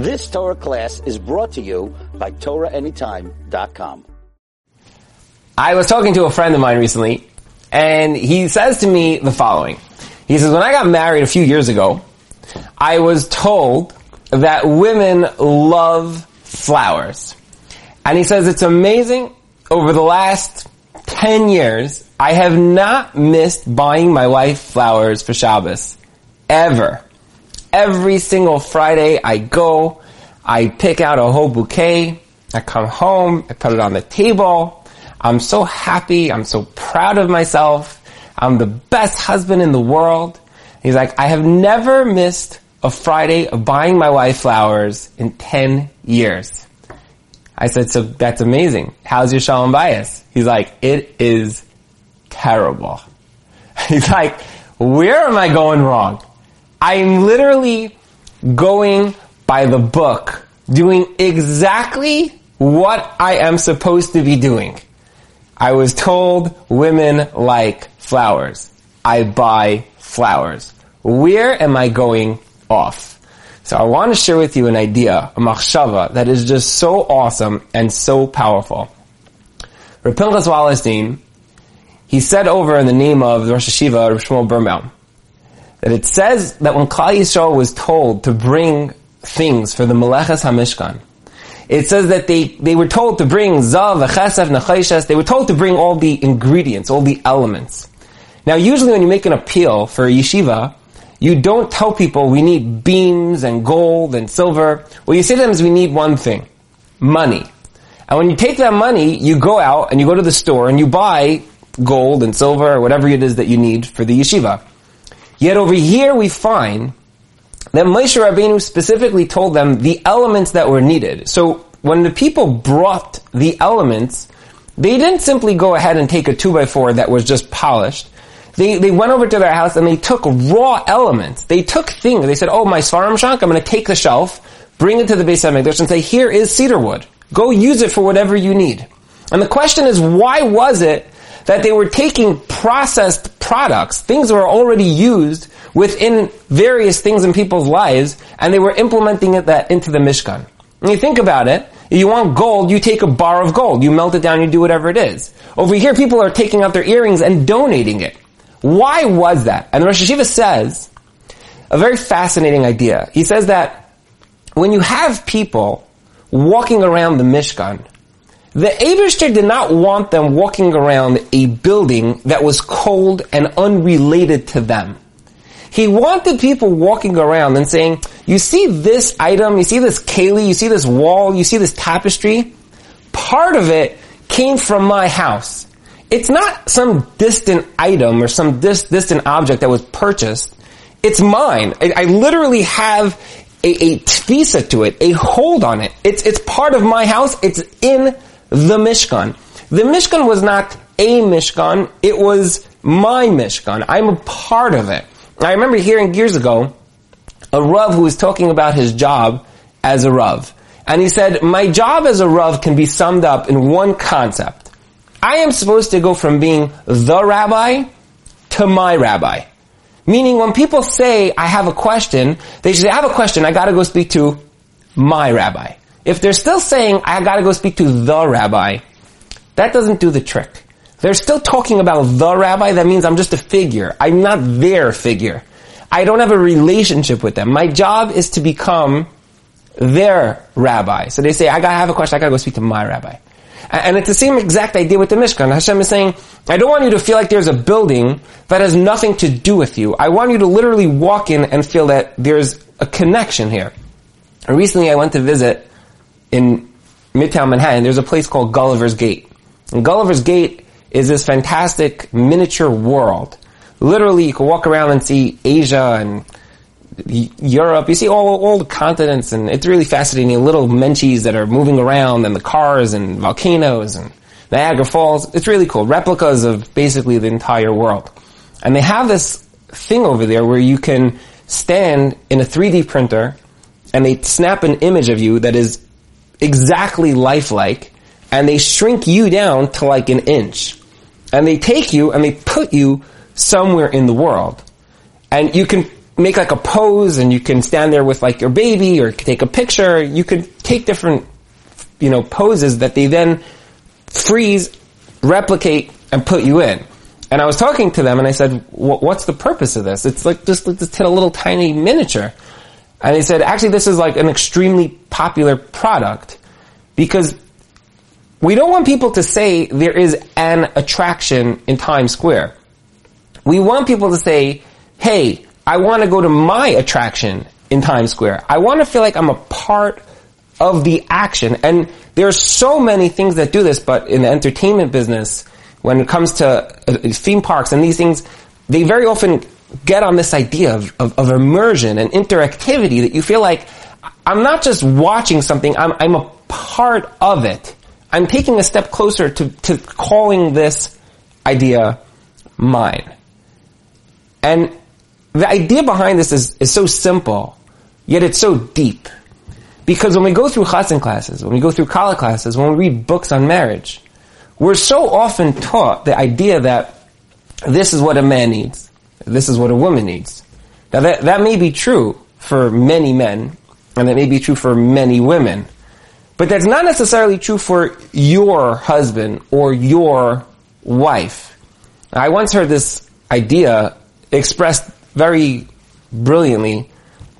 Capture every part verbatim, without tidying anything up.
This Torah class is brought to you by Torah Anytime dot com. I was talking to a friend of mine recently, and he says to me the following. He says, when I got married a few years ago, I was told that women love flowers. And he says, it's amazing, over the last ten years, I have not missed buying my wife flowers for Shabbos. Ever. Every single Friday I go, I pick out a whole bouquet, I come home, I put it on the table, I'm so happy, I'm so proud of myself, I'm the best husband in the world. He's like, I have never missed a Friday of buying my wife flowers in ten years. I said, so that's amazing. How's your shalom bayis? He's like, it is terrible. He's like, where am I going wrong? I'm literally going by the book, doing exactly what I am supposed to be doing. I was told women like flowers. I buy flowers. Where am I going off? So I want to share with you an idea, a machshava, that is just so awesome and so powerful. Reb Pinchas Wallerstein, he said over in the name of the Rosh Hashiva, Reb Shmuel Birnbaum, that it says that when Klal Yisrael was told to bring things for the Malechas Hamishkan, it says that they, they were told to bring zav, chesef, necheshes, they were told to bring all the ingredients, all the elements. Now usually when you make an appeal for a yeshiva, you don't tell people we need beams and gold and silver. What you say to them is we need one thing, money. And when you take that money, you go out and you go to the store and you buy gold and silver or whatever it is that you need for the yeshiva. Yet over here we find that Moshe Rabbeinu specifically told them the elements that were needed. So when the people brought the elements, they didn't simply go ahead and take a two by four that was just polished. They they went over to their house and they took raw elements. They took things. They said, oh, my Svarim Shank, I'm going to take the shelf, bring it to the Beis HaMikdash and say, here is cedar wood. Go use it for whatever you need. And the question is, why was it that they were taking processed products, things that were already used within various things in people's lives, and they were implementing it that into the Mishkan? When you think about it, you want gold, you take a bar of gold. You melt it down, you do whatever it is. Over here, people are taking out their earrings and donating it. Why was that? And the Rosh Hashiva says a very fascinating idea. He says that when you have people walking around the Mishkan, the Abister did not want them walking around a building that was cold and unrelated to them. He wanted people walking around and saying, you see this item, you see this kala, you see this wall, you see this tapestry? Part of it came from my house. It's not some distant item or some dis- distant object that was purchased. It's mine. I, I literally have a, a tfisa to it, a hold on it. It's, it's part of my house. It's in the Mishkan. The Mishkan was not a Mishkan. It was my Mishkan. I'm a part of it. I remember hearing years ago a Rav who was talking about his job as a Rav. And he said, my job as a Rav can be summed up in one concept. I am supposed to go from being the rabbi to my rabbi. Meaning when people say, I have a question, they should say, I have a question, I gotta go speak to my rabbi. If they're still saying, I gotta go speak to the rabbi, that doesn't do the trick. They're still talking about the rabbi, that means I'm just a figure. I'm not their figure. I don't have a relationship with them. My job is to become their rabbi. So they say, I gotta have a question, I gotta go speak to my rabbi. And it's the same exact idea with the Mishkan. Hashem is saying, I don't want you to feel like there's a building that has nothing to do with you. I want you to literally walk in and feel that there's a connection here. And recently I went to visit in Midtown Manhattan. There's a place called Gulliver's Gate. And Gulliver's Gate is this fantastic miniature world. Literally, you can walk around and see Asia and Europe, you see all all the continents, and it's really fascinating. Little menchies that are moving around, and the cars, and volcanoes, and Niagara Falls. It's really cool. Replicas of basically the entire world. And they have this thing over there where you can stand in a three D printer, and they snap an image of you that is exactly lifelike, and they shrink you down to like an inch. And they take you, and they put you somewhere in the world. And you can make like a pose, and you can stand there with like your baby, or take a picture. You could take different, you know, poses that they then freeze, replicate, and put you in. And I was talking to them, and I said, what's the purpose of this? It's like just, just hit a little tiny miniature. And they said, actually, this is like an extremely popular product, because we don't want people to say there is an attraction in Times Square. We want people to say, hey, I want to go to my attraction in Times Square. I want to feel like I'm a part of the action. And there are so many things that do this, but in the entertainment business, when it comes to theme parks and these things, they very often get on this idea of, of, of immersion and interactivity, that you feel like, I'm not just watching something, I'm, I'm a part of it. I'm taking a step closer to, to calling this idea mine. And the idea behind this is, is so simple, yet it's so deep. Because when we go through chassan classes, when we go through kala classes, when we read books on marriage, we're so often taught the idea that this is what a man needs, this is what a woman needs. Now that, that may be true for many men, and that may be true for many women, but that's not necessarily true for your husband or your wife. I once heard this idea expressed very brilliantly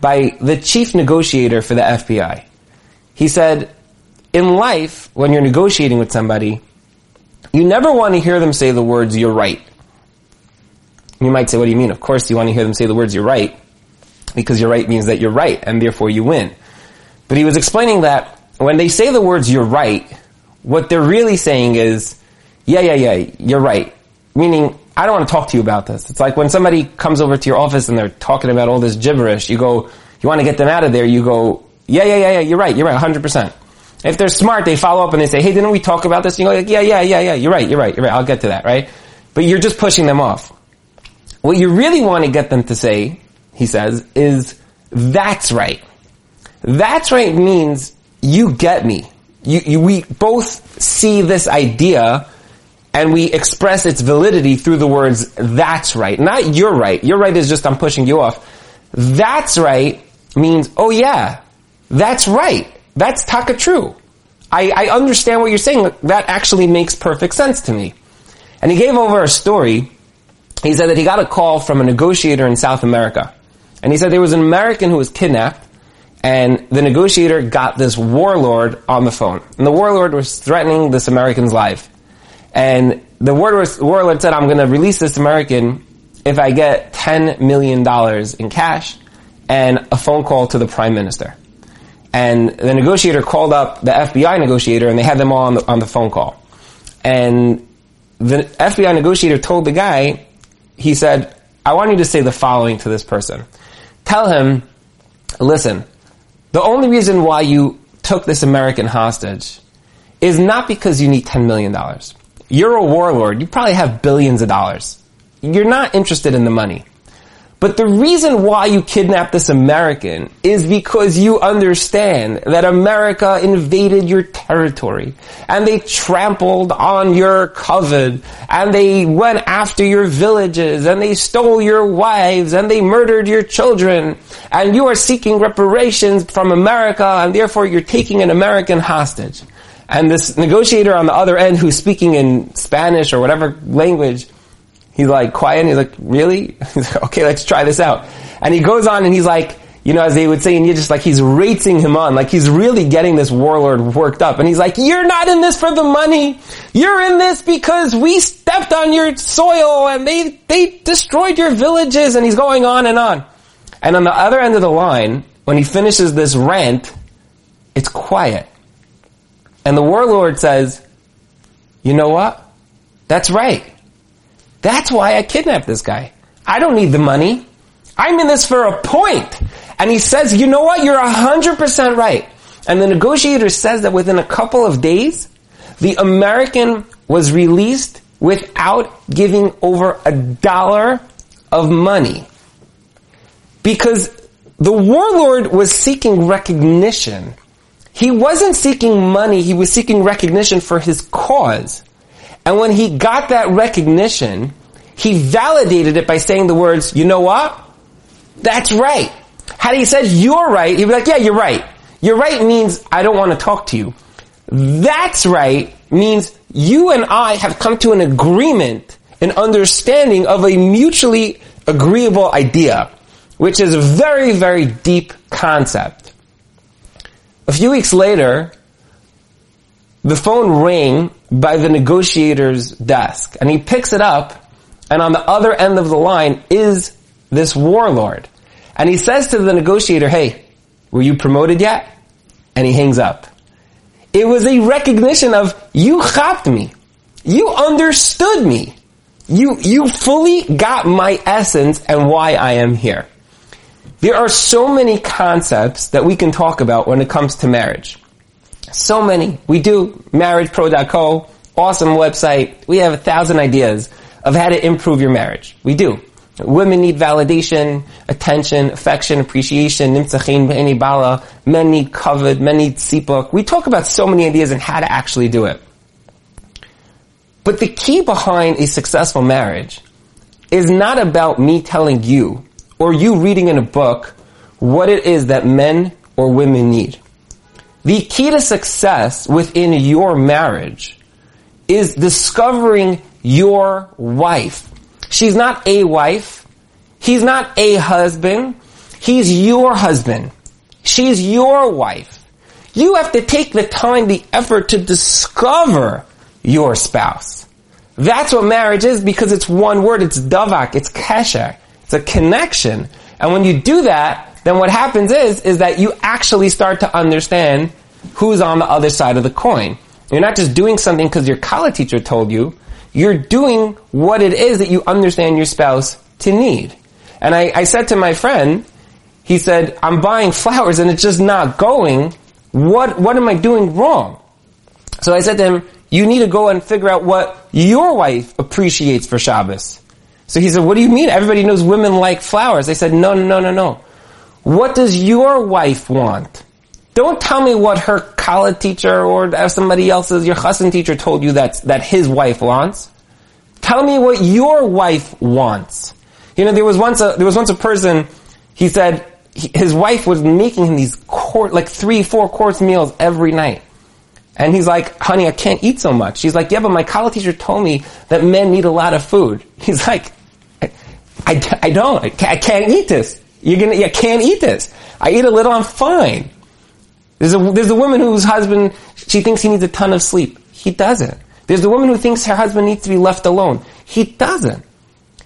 by the chief negotiator for the F B I. He said, in life, when you're negotiating with somebody, you never want to hear them say the words, "You're right." You might say, what do you mean? Of course you want to hear them say the words, "You're right," because "you're right" means that you're right, and therefore you win. But he was explaining that when they say the words, "You're right," what they're really saying is, yeah, yeah, yeah, you're right. Meaning, I don't want to talk to you about this. It's like when somebody comes over to your office and they're talking about all this gibberish, you go, you want to get them out of there, you go, yeah, yeah, yeah, yeah, you're right, you're right, one hundred percent. If they're smart, they follow up and they say, hey, didn't we talk about this? And you go, like, yeah, yeah, yeah, yeah, you're right, you're right, you're right, I'll get to that, right? But you're just pushing them off. What you really want to get them to say, he says, is, that's right. That's right means, you get me. You, you, we both see this idea, and we express its validity through the words, that's right. Not you're right. You're right is just I'm pushing you off. That's right means, oh yeah, that's right. That's taka true. I, I understand what you're saying. That actually makes perfect sense to me. And he gave over a story. He said that he got a call from a negotiator in South America. And he said there was an American who was kidnapped, and the negotiator got this warlord on the phone. And the warlord was threatening this American's life. And the warlord said, I'm going to release this American if I get ten million dollars in cash and a phone call to the prime minister. And the negotiator called up the F B I negotiator, and they had them all on the, on the phone call. And the F B I negotiator told the guy, he said, I want you to say the following to this person. Tell him, listen, the only reason why you took this American hostage is not because you need ten million dollars. You're a warlord. You probably have billions of dollars. You're not interested in the money. But the reason why you kidnapped this American is because you understand that America invaded your territory, and they trampled on your covenant, and they went after your villages, and they stole your wives, and they murdered your children, and you are seeking reparations from America, and therefore you're taking an American hostage. And this negotiator on the other end, who's speaking in Spanish or whatever language, he's like quiet, and he's like, really? He's like, okay, let's try this out. And he goes on, and he's like, you know, as they would say in Yiddish, like he's rating him on, like he's really getting this warlord worked up. And he's like, you're not in this for the money. You're in this because we stepped on your soil, and they, they destroyed your villages. And he's going on and on. And on the other end of the line, when he finishes this rant, it's quiet. And the warlord says, you know what? That's right. That's why I kidnapped this guy. I don't need the money. I'm in this for a point. And he says, you know what? You're one hundred percent right. And the negotiator says that within a couple of days, the American was released without giving over a dollar of money. Because the warlord was seeking recognition. He wasn't seeking money, he was seeking recognition for his cause. And when he got that recognition, he validated it by saying the words, you know what? That's right. Had he said, you're right, he'd be like, yeah, you're right. You're right means I don't want to talk to you. That's right means you and I have come to an agreement, an understanding of a mutually agreeable idea, which is a very, very deep concept. A few weeks later, the phone rang by the negotiator's desk, and he picks it up, and on the other end of the line is this warlord. And he says to the negotiator, hey, were you promoted yet? And he hangs up. It was a recognition of, you chapped me. You understood me. You, you fully got my essence and why I am here. There are so many concepts that we can talk about when it comes to marriage. So many. We do marriage pro dot co, awesome website. We have a thousand ideas of how to improve your marriage. We do. Women need validation, attention, affection, appreciation, nimtzachim b'nei bala, men need kavod, men need sipuk. We talk about so many ideas on how to actually do it. But the key behind a successful marriage is not about me telling you or you reading in a book what it is that men or women need. The key to success within your marriage is discovering your wife. She's not a wife. He's not a husband. He's your husband. She's your wife. You have to take the time, the effort to discover your spouse. That's what marriage is, because it's one word. It's davak. It's kesher. It's a connection. And when you do that, then what happens is, is that you actually start to understand who's on the other side of the coin. You're not just doing something because your kala teacher told you. You're doing what it is that you understand your spouse to need. And I, I said to my friend, he said, I'm buying flowers and it's just not going. What, what am I doing wrong? So I said to him, you need to go and figure out what your wife appreciates for Shabbos. So he said, what do you mean? Everybody knows women like flowers. I said, no, no, no, no, no. What does your wife want? Don't tell me what her college teacher or somebody else's, your chassan teacher told you that, that his wife wants. Tell me what your wife wants. You know, there was once a, there was once a person, he said he, his wife was making him these court, like three, four course meals every night. And he's like, honey, I can't eat so much. She's like, yeah, but my college teacher told me that men need a lot of food. He's like, I, I, I don't, I can't, I can't eat this. You're gonna, you can't eat this. I eat a little, I'm fine. There's a, there's a woman whose husband, she thinks he needs a ton of sleep. He doesn't. There's a woman who thinks her husband needs to be left alone. He doesn't.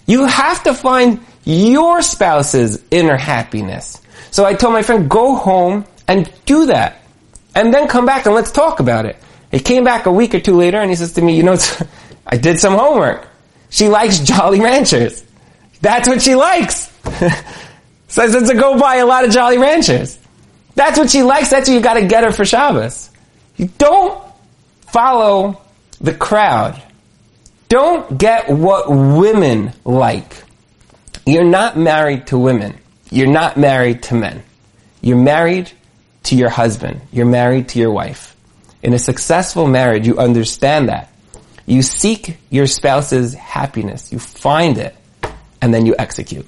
You have to find your spouse's inner happiness. So I told my friend, go home and do that. And then come back and let's talk about it. He came back a week or two later and he says to me, you know, I did some homework. She likes Jolly Ranchers. That's what she likes. So I said to go buy a lot of Jolly Ranchers. That's what she likes. That's what you got to get her for Shabbos. You don't follow the crowd. Don't get what women like. You're not married to women. You're not married to men. You're married to your husband. You're married to your wife. In a successful marriage, you understand that. You seek your spouse's happiness. You find it, and then you execute.